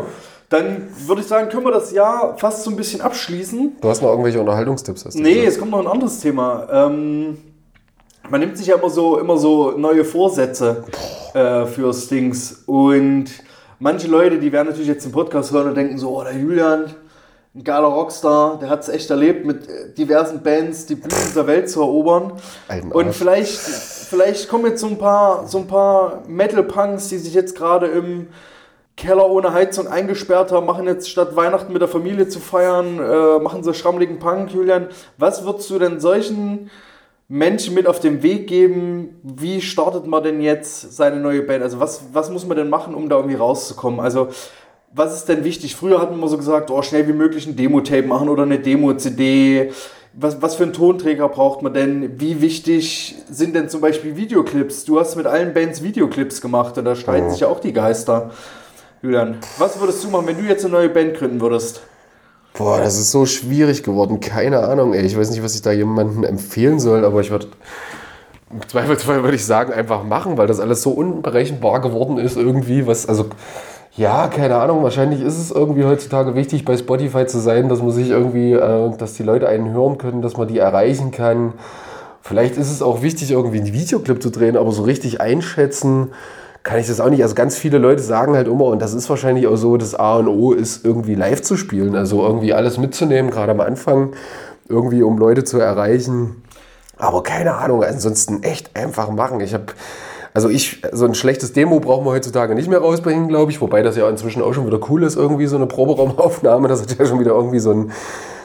Dann würde ich sagen, können wir das Jahr fast so ein bisschen abschließen. Du hast noch irgendwelche Unterhaltungstipps? Nee, es kommt noch ein anderes Thema. Man nimmt sich ja immer so neue Vorsätze für Stings. Und manche Leute, die werden natürlich jetzt den Podcast hören und denken so, oh, der Julian, ein geiler Rockstar, der hat es echt erlebt, mit diversen Bands die Bühnen dieser Welt zu erobern. Und vielleicht kommen jetzt so ein paar Metal-Punks, die sich jetzt gerade im Keller ohne Heizung eingesperrt haben, machen jetzt statt Weihnachten mit der Familie zu feiern, machen so schrammeligen Punk. Julian, was würdest du denn solchen Menschen mit auf den Weg geben, wie startet man denn jetzt seine neue Band? Also was muss man denn machen, um da irgendwie rauszukommen? Also was ist denn wichtig? Früher hatten wir so gesagt, oh, schnell wie möglich ein Demo-Tape machen oder eine Demo-CD. Was für einen Tonträger braucht man denn? Wie wichtig sind denn zum Beispiel Videoclips? Du hast mit allen Bands Videoclips gemacht und da streiten sich ja auch die Geister. Julian, was würdest du machen, wenn du jetzt eine neue Band gründen würdest? Boah, das ist so schwierig geworden. Keine Ahnung, ey. Ich weiß nicht, was ich da jemandem empfehlen soll, aber ich würde, im Zweifelsfall würde ich sagen, einfach machen, weil das alles so unberechenbar geworden ist irgendwie, ja, keine Ahnung, wahrscheinlich ist es irgendwie heutzutage wichtig, bei Spotify zu sein, dass man sich irgendwie, dass die Leute einen hören können, dass man die erreichen kann. Vielleicht ist es auch wichtig, irgendwie einen Videoclip zu drehen, aber so richtig einschätzen kann ich das auch nicht. Also ganz viele Leute sagen halt immer, und das ist wahrscheinlich auch so, das A und O ist irgendwie live zu spielen, also irgendwie alles mitzunehmen, gerade am Anfang, irgendwie um Leute zu erreichen. Aber keine Ahnung, ansonsten echt einfach machen. So ein schlechtes Demo brauchen wir heutzutage nicht mehr rausbringen, glaube ich. Wobei das ja inzwischen auch schon wieder cool ist, irgendwie so eine Proberaumaufnahme. Das hat ja schon wieder irgendwie so einen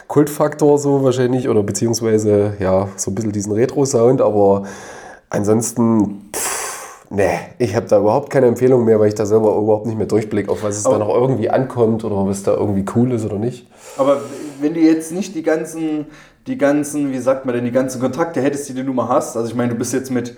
Kultfaktor so wahrscheinlich. Oder beziehungsweise, ja, so ein bisschen diesen Retro-Sound. Aber ansonsten, ich habe da überhaupt keine Empfehlung mehr, weil ich da selber überhaupt nicht mehr durchblicke, auf was es da noch irgendwie ankommt oder was da irgendwie cool ist oder nicht. Aber wenn du jetzt nicht die ganzen, wie sagt man denn, die ganzen Kontakte hättest, die du nun mal hast. Also ich meine, du bist jetzt mit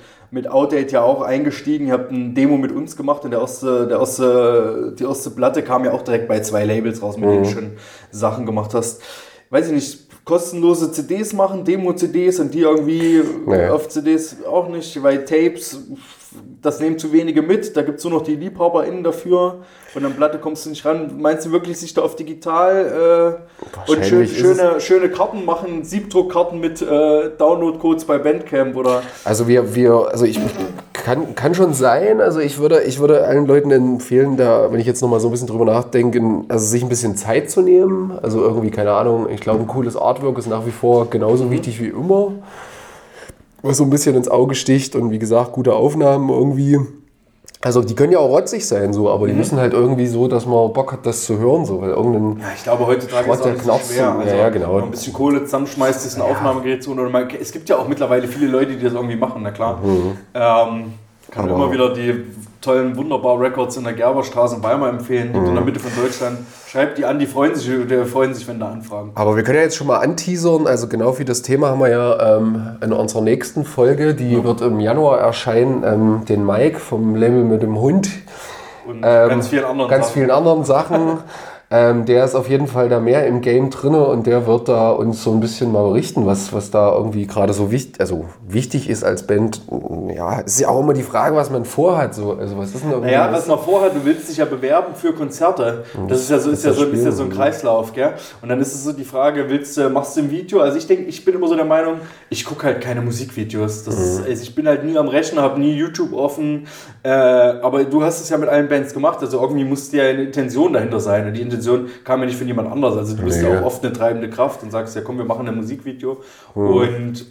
Outdate ja auch eingestiegen, ihr habt eine Demo mit uns gemacht und die erste Platte kam ja auch direkt bei 2 Labels raus, mit denen du schon Sachen gemacht hast. Weiß ich nicht, kostenlose CDs machen, Demo-CDs und die irgendwie auf CDs auch nicht, weil Tapes, das nehmen zu wenige mit, da gibt es nur noch die LiebhaberInnen dafür und an Platte kommst du nicht ran. Meinst du wirklich, sich da auf digital und schöne Karten machen, Siebdruckkarten mit Downloadcodes bei Bandcamp oder? Also ich kann schon sein, also ich würde allen Leuten empfehlen, da, wenn ich jetzt nochmal so ein bisschen drüber nachdenke, also sich ein bisschen Zeit zu nehmen, also irgendwie, keine Ahnung, ich glaube, ein cooles Artwork ist nach wie vor genauso wichtig wie immer, was so ein bisschen ins Auge sticht und wie gesagt, gute Aufnahmen irgendwie. Also die können ja auch rotzig sein, so, aber die müssen halt irgendwie so, dass man Bock hat, das zu hören. So, weil irgendein ich glaube, heutzutage ist es auch schwer. Also, ja, genau. Wenn man ein bisschen Kohle zusammenschmeißt, ist ein Aufnahmegerät zu. Oder es gibt ja auch mittlerweile viele Leute, die das irgendwie machen, na klar. Kann immer wieder die tollen Wunderbar-Records in der Gerberstraße in Weimar empfehlen, in der Mitte von Deutschland. Schreibt die an, die freuen sich, wenn da anfragen. Aber wir können ja jetzt schon mal anteasern, also genau wie das Thema haben wir ja in unserer nächsten Folge, die wird im Januar erscheinen, den Mike vom Label mit dem Hund. Und ganz vielen anderen Sachen. Der ist auf jeden Fall da mehr im Game drin und der wird da uns so ein bisschen mal berichten, was da irgendwie gerade so wichtig ist als Band. Ja, es ist ja auch immer die Frage, was man vorhat. Also, was ist denn da? Naja, was man vorhat, du willst dich ja bewerben für Konzerte. Das ist ja so, ist ja so ein Kreislauf, gell? Und dann ist es so die Frage, machst du ein Video? Also ich denke, ich bin immer so der Meinung, ich gucke halt keine Musikvideos. Ich bin halt nie am Rechner, habe nie YouTube offen. Aber du hast es ja mit allen Bands gemacht, also irgendwie muss ja eine Intention dahinter sein. Und die kam ja nicht von jemand anders. Also du bist ja auch oft eine treibende Kraft und sagst, ja komm, wir machen ein Musikvideo. Und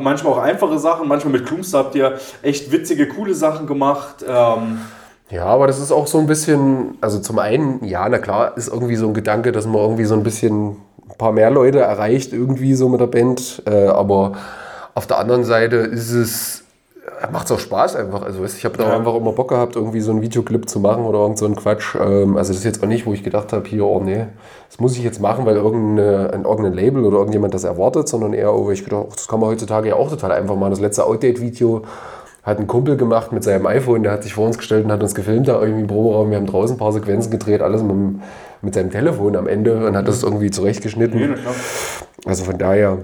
manchmal auch einfache Sachen, manchmal mit Klumps habt ihr echt witzige, coole Sachen gemacht. Ja, aber das ist auch so ein bisschen, also zum einen, ja, na klar, ist irgendwie so ein Gedanke, dass man irgendwie so ein bisschen ein paar mehr Leute erreicht, irgendwie so mit der Band. Aber auf der anderen Seite macht es auch Spaß einfach. Also ich habe da einfach immer Bock gehabt, irgendwie so einen Videoclip zu machen oder irgend so einen Quatsch. Also das ist jetzt auch nicht, wo ich gedacht habe, hier, oh nee, das muss ich jetzt machen, weil irgendein Label oder irgendjemand das erwartet, sondern eher, weil ich gedacht, das kann man heutzutage ja auch total einfach machen. Das letzte Outdate-Video hat ein Kumpel gemacht mit seinem iPhone, der hat sich vor uns gestellt und hat uns gefilmt da irgendwie im Proberaum. Wir haben draußen ein paar Sequenzen gedreht, alles mit seinem Telefon am Ende und hat das irgendwie zurechtgeschnitten. Ja, also von daher,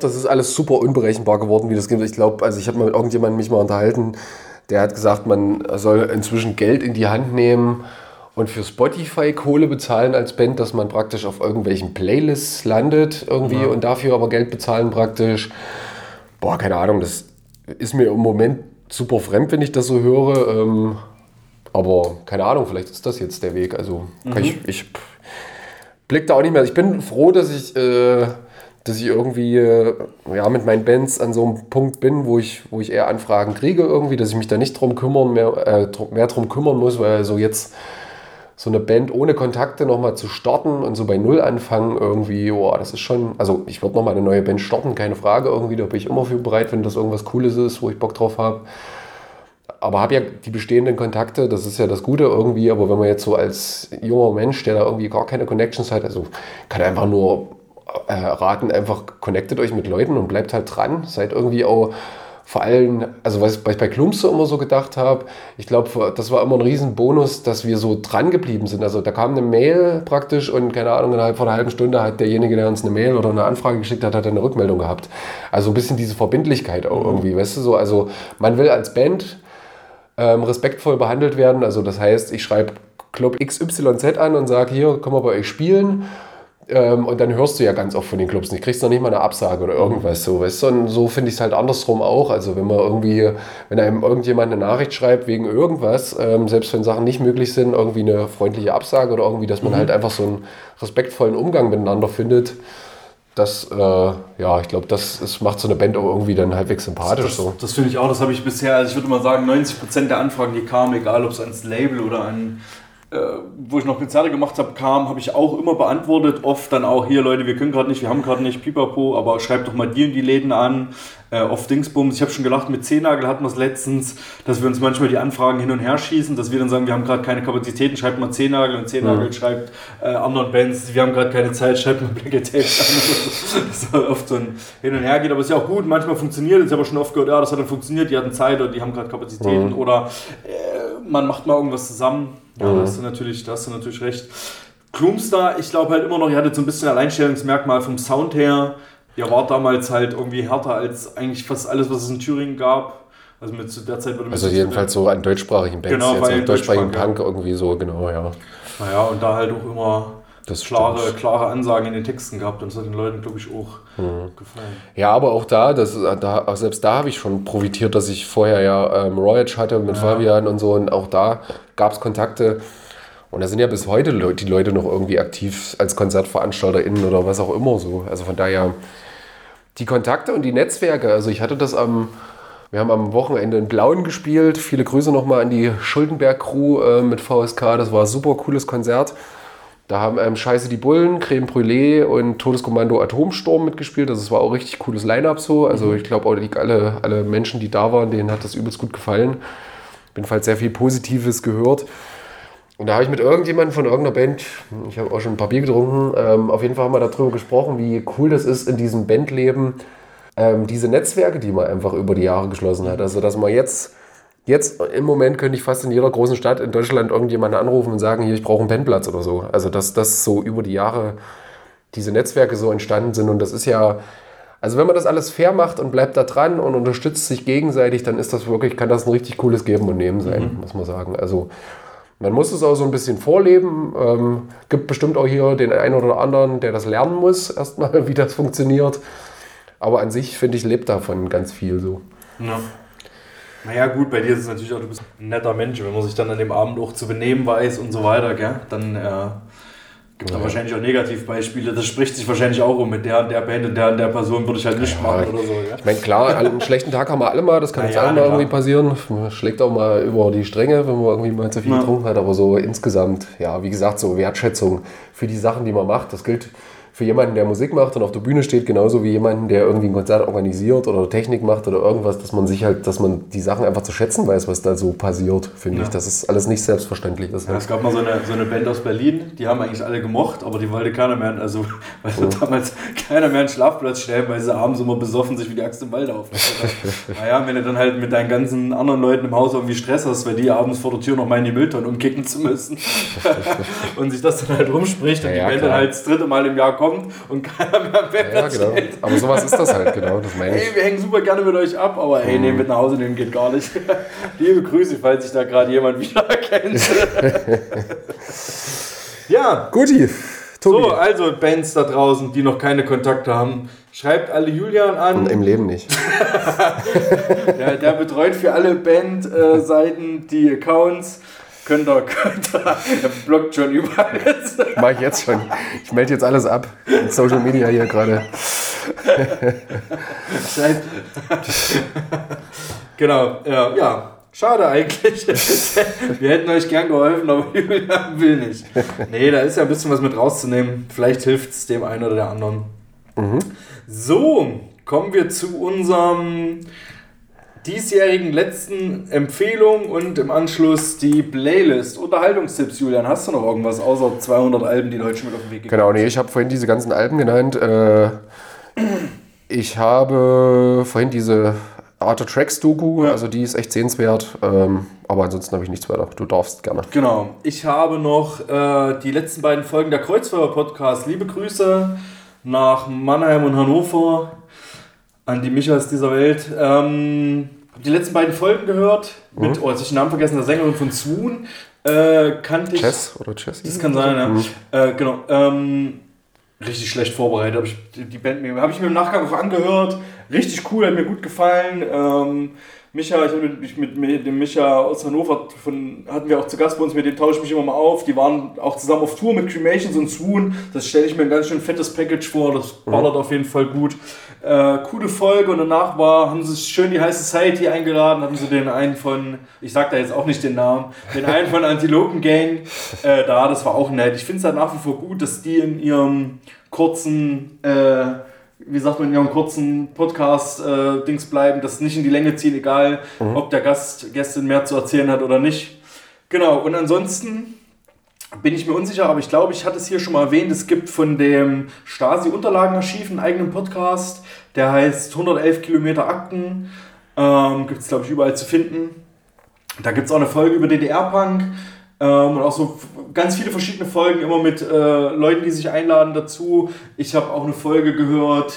das ist alles super unberechenbar geworden, wie das geht. Ich glaube, also ich habe mich mal mit irgendjemandem unterhalten, Der hat gesagt, man soll inzwischen Geld in die Hand nehmen und für Spotify Kohle bezahlen als Band, dass man praktisch auf irgendwelchen Playlists landet irgendwie, ja, und dafür aber Geld bezahlen praktisch. Boah, keine Ahnung, das ist mir im Moment super fremd, wenn ich das so höre. Aber keine Ahnung, vielleicht ist das jetzt der Weg. Also kann ich blick da auch nicht mehr. Ich bin froh, dass ich irgendwie mit meinen Bands an so einem Punkt bin, wo ich eher Anfragen kriege irgendwie, dass ich mich da nicht drum kümmern muss, weil so jetzt so eine Band ohne Kontakte nochmal zu starten und so bei Null anfangen irgendwie, das ist schon, also ich würde nochmal eine neue Band starten, keine Frage irgendwie, da bin ich immer für bereit, wenn das irgendwas Cooles ist, wo ich Bock drauf habe. Aber habe ja die bestehenden Kontakte, das ist ja das Gute irgendwie, aber wenn man jetzt so als junger Mensch, der da irgendwie gar keine Connections hat, also kann einfach nur raten, einfach connectet euch mit Leuten und bleibt halt dran, seid irgendwie auch vor allem, also was ich bei Klumps so immer so gedacht habe, ich glaube, das war immer ein Riesenbonus, dass wir so dran geblieben sind, also da kam eine Mail praktisch und keine Ahnung, innerhalb von einer halben Stunde hat derjenige, der uns eine Mail oder eine Anfrage geschickt hat, eine Rückmeldung gehabt, also ein bisschen diese Verbindlichkeit auch irgendwie, weißt du, so, also man will als Band respektvoll behandelt werden, also das heißt, ich schreibe Club XYZ an und sage, hier, können wir bei euch spielen, und dann hörst du ja ganz oft von den Clubs nicht, kriegst noch nicht mal eine Absage oder irgendwas, so, weißt du, und so finde ich es halt andersrum auch, also wenn man irgendwie, wenn einem irgendjemand eine Nachricht schreibt wegen irgendwas, selbst wenn Sachen nicht möglich sind, irgendwie eine freundliche Absage oder irgendwie, dass man halt einfach so einen respektvollen Umgang miteinander findet, das, ich glaube, das macht so eine Band auch irgendwie dann halbwegs sympathisch. Das finde ich auch, das habe ich bisher, also ich würde mal sagen, 90% der Anfragen, die kamen, egal ob es ans Label oder an, wo ich noch Konzerte gemacht habe, kamen, habe ich auch immer beantwortet, oft dann auch, hier Leute, wir können gerade nicht, wir haben gerade nicht, pipapo, aber schreibt doch mal die und die Läden an, auf Dingsbums. Ich habe schon gelacht, mit Zehnagel hatten wir es letztens, dass wir uns manchmal die Anfragen hin und her schießen, dass wir dann sagen, wir haben gerade keine Kapazitäten, schreibt mal Zehnagel, und Zehnagel schreibt anderen Bands, wir haben gerade keine Zeit, schreibt mal Black-It-Tapes an. Das oft so ein Hin und Her geht, aber es ist ja auch gut, manchmal funktioniert es, ich habe schon oft gehört, ja, das hat dann funktioniert, die hatten Zeit oder die haben gerade Kapazitäten, oder man macht mal irgendwas zusammen. Ja, da hast du natürlich recht. Gloomstar, ich glaube halt immer noch, ihr hattet so ein bisschen Alleinstellungsmerkmal vom Sound her. Ihr wart damals halt irgendwie härter als eigentlich fast alles, was es in Thüringen gab. Also mit zu der Zeit würde man also jedenfalls so an deutschsprachigen Bands, genau, jetzt an deutschsprachigen Punk irgendwie so, genau, ja. Naja, und da halt auch immer das klare Ansagen in den Texten gehabt, und das hat den Leuten, glaube ich, auch gefallen. Ja, aber auch selbst da habe ich schon profitiert, dass ich vorher ja Royage hatte mit Fabian und so, und auch da gab es Kontakte, und da sind ja bis heute die Leute noch irgendwie aktiv als KonzertveranstalterInnen oder was auch immer so. Also von daher, die Kontakte und die Netzwerke, also ich hatte das wir haben am Wochenende in Blauen gespielt, viele Grüße nochmal an die Schuldenberg-Crew mit VSK, das war ein super cooles Konzert. Da haben Scheiße die Bullen, Creme Brûlée und Todeskommando Atomsturm mitgespielt. Also es war auch ein richtig cooles Line-Up so. Also ich glaube auch alle Menschen, die da waren, denen hat das übelst gut gefallen. Jedenfalls sehr viel Positives gehört. Und da habe ich mit irgendjemandem von irgendeiner Band, ich habe auch schon ein paar Bier getrunken, auf jeden Fall haben wir darüber gesprochen, wie cool das ist in diesem Bandleben, diese Netzwerke, die man einfach über die Jahre geschlossen hat. Also dass man Jetzt im Moment könnte ich fast in jeder großen Stadt in Deutschland irgendjemanden anrufen und sagen, hier, ich brauche einen Bandplatz oder so. Also dass so über die Jahre diese Netzwerke so entstanden sind, und das ist ja, also wenn man das alles fair macht und bleibt da dran und unterstützt sich gegenseitig, dann ist das wirklich, kann das ein richtig cooles Geben und Nehmen sein, muss man sagen. Also man muss es auch so ein bisschen vorleben. Gibt bestimmt auch hier den einen oder anderen, der das lernen muss, erstmal, wie das funktioniert. Aber an sich, finde ich, lebt davon ganz viel so. Ja. Naja gut, bei dir ist es natürlich auch, du bist ein netter Mensch, wenn man sich dann an dem Abend auch zu benehmen weiß und so weiter, gell? Dann gibt es da wahrscheinlich auch Negativbeispiele, das spricht sich wahrscheinlich auch um, mit der und der Band und der Person würde ich halt nicht machen oder so. Gell? Ich meine, klar, einen schlechten Tag haben wir alle mal, das kann uns allen mal irgendwie passieren, man schlägt auch mal über die Stränge, wenn man irgendwie mal zu viel getrunken hat, aber so insgesamt, ja, wie gesagt, so Wertschätzung für die Sachen, die man macht, das gilt für jemanden, der Musik macht und auf der Bühne steht, genauso wie jemanden, der irgendwie ein Konzert organisiert oder Technik macht oder irgendwas, dass man die Sachen einfach zu schätzen weiß, was da so passiert, finde ich. Das ist alles nicht selbstverständlich. Es gab mal so eine Band aus Berlin, die haben eigentlich alle gemocht, aber die wollte keiner mehr, also weil damals keiner mehr einen Schlafplatz stellen, weil sie abends immer besoffen sich wie die Axt im Wald auflassen. Naja, wenn du dann halt mit deinen ganzen anderen Leuten im Haus irgendwie Stress hast, weil die abends vor der Tür noch mal in die Mülltonne umkicken zu müssen und sich das dann halt rumspricht und die Band dann halt das dritte Mal im Jahr kommt, kommt und keiner mehr Bett erzählt. Genau. Aber sowas ist das halt, genau. Das meine ich. Ey, wir hängen super gerne mit euch ab, aber ey, nee, mit nach Hause nehmen geht gar nicht. Liebe Grüße, falls sich da gerade jemand wiedererkennt. Ja. Guti. Tobi. So, also Bands da draußen, die noch keine Kontakte haben, schreibt alle Julian an. Und im Leben nicht. Ja, der betreut für alle Bandseiten die Accounts. Könnt ihr, der blockt schon überall jetzt. Mach ich jetzt schon. Ich melde jetzt alles ab. In Social Media hier gerade. Scheiße. Genau, ja. Schade eigentlich. Wir hätten euch gern geholfen, aber Julian will nicht. Nee, da ist ja ein bisschen was mit rauszunehmen. Vielleicht hilft es dem einen oder der anderen. Mhm. So, kommen wir zu unserem diesjährigen letzten Empfehlung und im Anschluss die Playlist. Unterhaltungstipps, Julian, hast du noch irgendwas außer 200 Alben, die du heute schon mit auf den Weg gegeben hast? Genau, nee, ich habe vorhin diese ganzen Alben genannt. Ich habe vorhin diese Arte Tracks Doku, ja. Also die ist echt sehenswert, aber ansonsten habe ich nichts weiter. Du darfst gerne. Genau, ich habe noch die letzten beiden Folgen der Kreuzfeuer-Podcast. Liebe Grüße nach Mannheim und Hannover an die Michas dieser Welt. Habe die letzten beiden Folgen gehört mit, jetzt habe ich den Namen vergessen, der Sängerin von Swoon. Kannte ich. Chess oder Chess? Das kann sein, ja. Mhm. Genau. Richtig schlecht vorbereitet. Habe ich mir im Nachgang auch angehört. Richtig cool, hat mir gut gefallen. Micha, ich habe mit dem Micha aus Hannover, hatten wir auch zu Gast bei uns, mit dem tausche ich mich immer mal auf. Die waren auch zusammen auf Tour mit Cremations und Swoon. Das stelle ich mir ein ganz schön fettes Package vor. Das ballert auf jeden Fall gut. Coole Folge und danach haben sie schön die High Society eingeladen, haben sie den einen von, ich sag da jetzt auch nicht den Namen, den einen von Antilopen Gang da, das war auch nett. Ich finde es halt nach wie vor gut, dass die in ihrem kurzen, in ihrem kurzen Podcast-Dings bleiben, das nicht in die Länge ziehen, egal ob der Gästin mehr zu erzählen hat oder nicht. Genau, und ansonsten bin ich mir unsicher, aber ich glaube, ich hatte es hier schon mal erwähnt, es gibt von dem Stasi-Unterlagenarchiv einen eigenen Podcast, der heißt 111 Kilometer Akten, gibt es glaube ich überall zu finden. Da gibt es auch eine Folge über DDR-Punk und auch so ganz viele verschiedene Folgen, immer mit Leuten, die sich einladen dazu. Ich habe auch eine Folge gehört,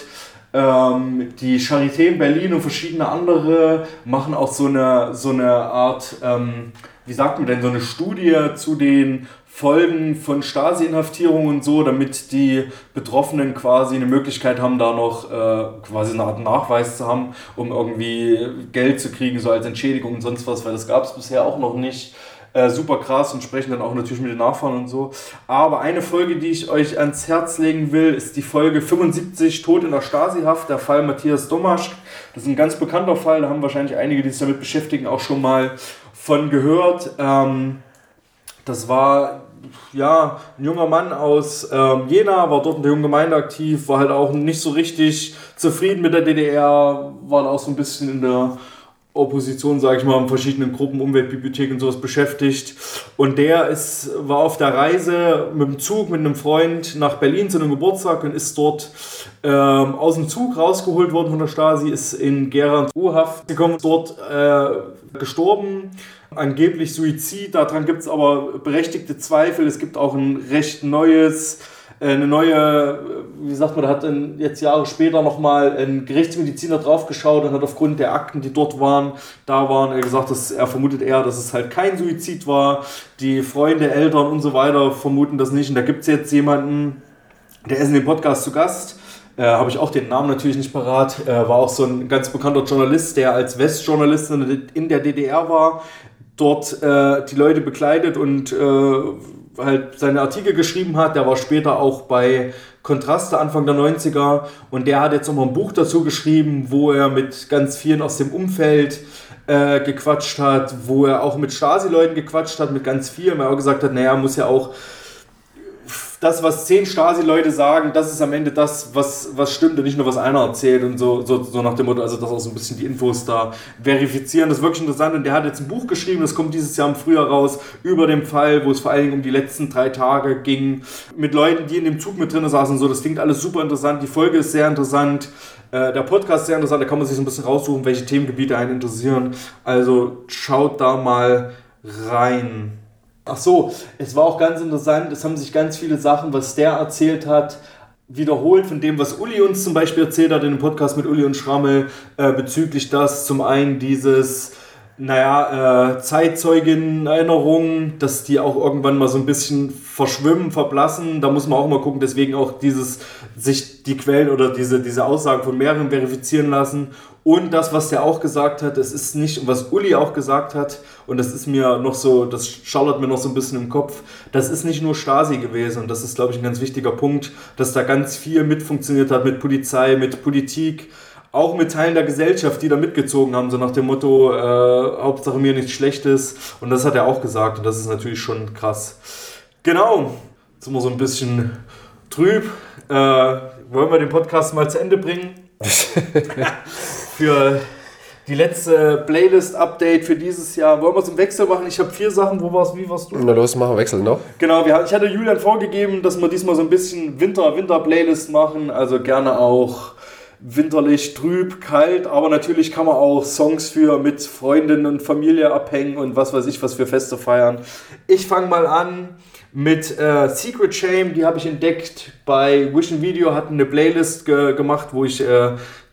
die Charité in Berlin und verschiedene andere machen auch so eine Art, wie sagt man denn, so eine Studie zu den Folgen von Stasi-Inhaftierung und so, damit die Betroffenen quasi eine Möglichkeit haben, da noch quasi eine Art Nachweis zu haben, um irgendwie Geld zu kriegen, so als Entschädigung und sonst was, weil das gab es bisher auch noch nicht. Super krass und sprechen dann auch natürlich mit den Nachfahren und so. Aber eine Folge, die ich euch ans Herz legen will, ist die Folge 75, Tod in der Stasi-Haft, der Fall Matthias Domaschk. Das ist ein ganz bekannter Fall, da haben wahrscheinlich einige, die sich damit beschäftigen, auch schon mal von gehört. Das war ja ein junger Mann aus Jena, war dort in der jungen Gemeinde aktiv, war halt auch nicht so richtig zufrieden mit der DDR, war da auch so ein bisschen in der Opposition, sage ich mal, in verschiedenen Gruppen, Umweltbibliothek und sowas beschäftigt. Und der war auf der Reise mit dem Zug mit einem Freund nach Berlin zu einem Geburtstag und ist dort aus dem Zug rausgeholt worden von der Stasi, ist in Gera U-Haft gekommen, dort gestorben. Angeblich Suizid, daran gibt es aber berechtigte Zweifel. Es gibt auch ein recht neues, da hat jetzt Jahre später nochmal ein Gerichtsmediziner draufgeschaut und hat aufgrund der Akten, die dort waren, gesagt, dass er vermutet dass es halt kein Suizid war. Die Freunde, Eltern und so weiter vermuten das nicht. Und da gibt es jetzt jemanden, der ist in dem Podcast zu Gast. Habe ich auch den Namen natürlich nicht parat. War auch so ein ganz bekannter Journalist, der als Westjournalist in der DDR war, dort die Leute begleitet und halt seine Artikel geschrieben hat. Der war später auch bei Kontraste Anfang der 90er und der hat jetzt nochmal ein Buch dazu geschrieben, wo er mit ganz vielen aus dem Umfeld gequatscht hat, wo er auch mit Stasi-Leuten gequatscht hat, mit ganz vielen, weil er auch gesagt hat, naja, muss ja auch das, was 10 Stasi-Leute sagen, das ist am Ende das, was stimmt und nicht nur, was einer erzählt und so nach dem Motto, also dass auch so ein bisschen die Infos da verifizieren. Das ist wirklich interessant und der hat jetzt ein Buch geschrieben, das kommt dieses Jahr im Frühjahr raus, über den Fall, wo es vor allen Dingen um die letzten 3 Tage ging, mit Leuten, die in dem Zug mit drin saßen, so, das klingt alles super interessant, die Folge ist sehr interessant, der Podcast ist sehr interessant, da kann man sich so ein bisschen raussuchen, welche Themengebiete einen interessieren, also schaut da mal rein. Ach so, es war auch ganz interessant, es haben sich ganz viele Sachen, was der erzählt hat, wiederholt von dem, was Uli uns zum Beispiel erzählt hat in dem Podcast mit Uli und Schrammel, bezüglich das zum einen dieses, Zeitzeugen-Erinnerungen, dass die auch irgendwann mal so ein bisschen verschwimmen, verblassen, da muss man auch mal gucken, deswegen auch dieses, sich die Quellen oder diese Aussagen von mehreren verifizieren lassen und das, was der auch gesagt hat, es ist nicht, was Uli auch gesagt hat und das ist mir noch so, das schallert mir noch so ein bisschen im Kopf, das ist nicht nur Stasi gewesen und das ist, glaube ich, ein ganz wichtiger Punkt, dass da ganz viel mitfunktioniert hat mit Polizei, mit Politik, auch mit Teilen der Gesellschaft, die da mitgezogen haben, so nach dem Motto, Hauptsache mir nichts Schlechtes. Und das hat er auch gesagt und das ist natürlich schon krass. Genau, jetzt sind wir so ein bisschen trüb. Wollen wir den Podcast mal zu Ende bringen? Für die letzte Playlist-Update für dieses Jahr. Wollen wir es im Wechsel machen? Ich habe 4 Sachen. Wie warst du? Na los, machen wir Wechsel noch. Genau, ich hatte Julian vorgegeben, dass wir diesmal so ein bisschen Winter-Playlist machen. Also gerne auch winterlich, trüb, kalt, aber natürlich kann man auch Songs für mit Freundinnen und Familie abhängen und was weiß ich, was für Feste feiern. Ich fange mal an mit Secret Shame, die habe ich entdeckt bei Vision Video, hatten eine Playlist gemacht, wo ich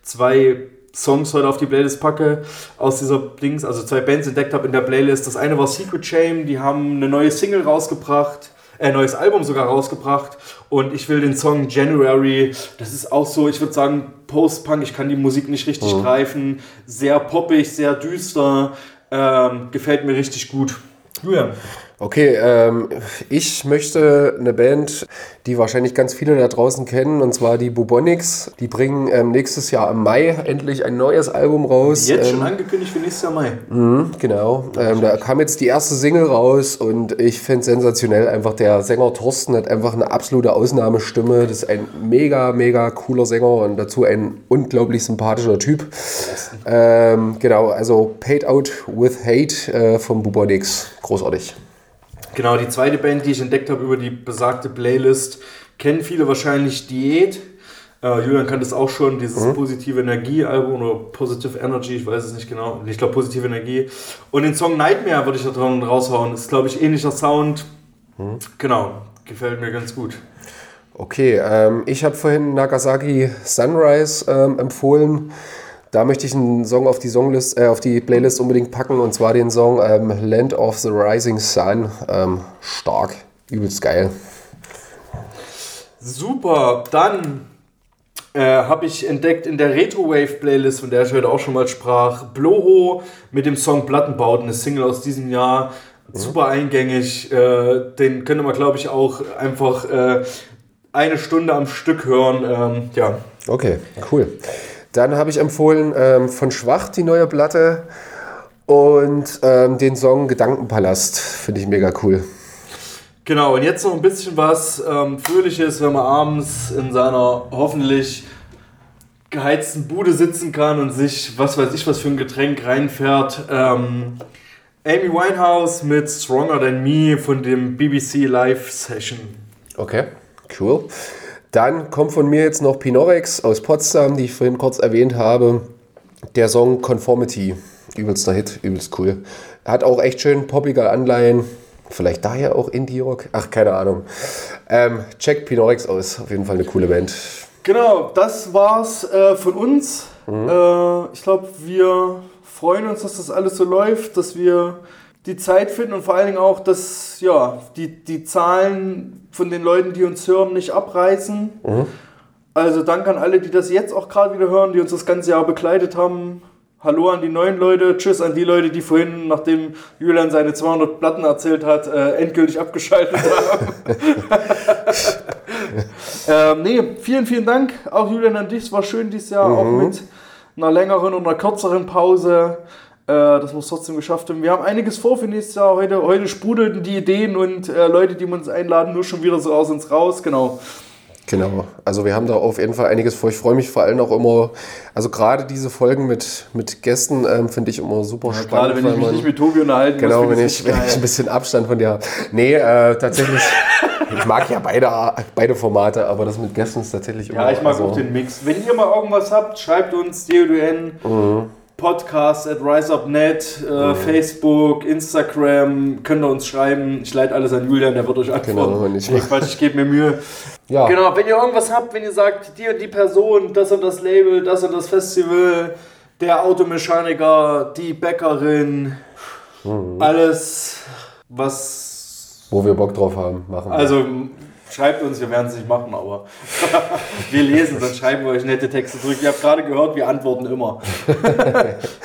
2 Songs heute auf die Playlist packe, aus dieser Dings, also 2 Bands entdeckt habe in der Playlist. Das eine war Secret Shame, die haben eine neue Single rausgebracht, neues Album sogar rausgebracht und ich will den Song January, das ist auch so, ich würde sagen Post-Punk, ich kann die Musik nicht richtig greifen, sehr poppig, sehr düster, gefällt mir richtig gut. Julian. Okay, ich möchte eine Band, die wahrscheinlich ganz viele da draußen kennen, und zwar die Bubonics. Die bringen nächstes Jahr im Mai endlich ein neues Album raus. Jetzt schon angekündigt für nächstes Jahr Mai. Genau, da kam jetzt die erste Single raus und ich finde es sensationell. Einfach der Sänger Thorsten hat einfach eine absolute Ausnahmestimme. Das ist ein mega, mega cooler Sänger und dazu ein unglaublich sympathischer Typ. Genau, also Paid Out with Hate von Bubonics. Großartig. Genau, die zweite Band, die ich entdeckt habe über die besagte Playlist, kennen viele wahrscheinlich Diät. Julian kann das auch schon, dieses Positive Energie-Album oder Positive Energy, ich weiß es nicht genau. Ich glaube, Positive Energie. Und den Song Nightmare würde ich da dran raushauen. Ist, glaube ich, ähnlicher Sound. Genau, gefällt mir ganz gut. Okay, ich habe vorhin Nagasaki Sunrise empfohlen. Da möchte ich einen Song auf die Playlist unbedingt packen, und zwar den Song Land of the Rising Sun. Stark, übelst geil. Super, dann habe ich entdeckt in der Retro-Wave-Playlist, von der ich heute auch schon mal sprach, Bloho mit dem Song Plattenbauten, eine Single aus diesem Jahr, super eingängig. Den könnte man, glaube ich, auch einfach 1 Stunde am Stück hören. Ja. Okay, cool. Dann habe ich empfohlen von Schwach die neue Platte und den Song Gedankenpalast. Finde ich mega cool. Genau, und jetzt noch ein bisschen was Fröhliches, wenn man abends in seiner hoffentlich geheizten Bude sitzen kann und sich, was weiß ich, was für ein Getränk reinfährt. Amy Winehouse mit Stronger Than Me von dem BBC Live Session. Okay, cool. Dann kommt von mir jetzt noch Pinorex aus Potsdam, die ich vorhin kurz erwähnt habe. Der Song Conformity, übelster Hit, übelst cool. Hat auch echt schön poppiger Anleihen, vielleicht daher auch Indie-Rock, ach, keine Ahnung. Check Pinorex aus, auf jeden Fall eine coole Band. Genau, das war's von uns. Ich glaube, wir freuen uns, dass das alles so läuft, dass wir die Zeit finden und vor allen Dingen auch, dass die Zahlen von den Leuten, die uns hören, nicht abreißen. Also danke an alle, die das jetzt auch gerade wieder hören, die uns das ganze Jahr begleitet haben. Hallo an die neuen Leute, tschüss an die Leute, die vorhin, nachdem Julian seine 200 Platten erzählt hat, endgültig abgeschaltet haben. Vielen, vielen Dank, auch Julian an dich, es war schön dieses Jahr, auch mit einer längeren und einer kürzeren Pause. Dass wir es trotzdem geschafft haben. Wir haben einiges vor für nächstes Jahr. Heute sprudelten die Ideen und Leute, die uns einladen, nur schon wieder so aus uns raus. Genau. Also wir haben da auf jeden Fall einiges vor. Ich freue mich vor allem auch immer, also gerade diese Folgen mit Gästen finde ich immer super spannend. Gerade wenn ich mich nicht mit Tobi unterhalten muss. Genau, wenn ich ein bisschen Abstand von dir habe. Nee, tatsächlich... Ich mag ja beide Formate, aber das mit Gästen ist tatsächlich immer... Ja, ich mag auch den Mix. Wenn ihr mal irgendwas habt, schreibt uns, DODN. podcast@riseupnet, Facebook, Instagram, könnt ihr uns schreiben. Ich leite alles an Julian, der wird euch antworten. Genau, nicht. Nee, Quatsch, ich gebe mir Mühe. Ja. Genau, wenn ihr irgendwas habt, wenn ihr sagt, die und die Person, das und das Label, das und das Festival, der Automechaniker, die Bäckerin, alles, was... Wo wir Bock drauf haben, machen wir. Also schreibt uns, wir werden es nicht machen, aber wir lesen, sonst schreiben wir euch nette Texte zurück. Ihr habt gerade gehört, wir antworten immer.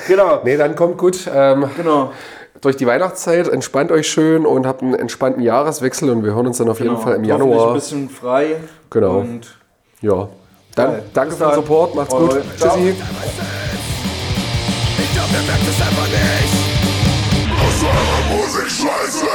Genau. Nee, dann kommt gut. Genau. Durch die Weihnachtszeit, entspannt euch schön und habt einen entspannten Jahreswechsel und wir hören uns dann auf jeden Fall im Januar. Hoffentlich ein bisschen frei. Genau. Und ja. Dann, ja, danke für den Support, macht's gut. Tschüssi. Ich glaub, ihr merkt es einfach nicht. Aus eurer Musik scheiße.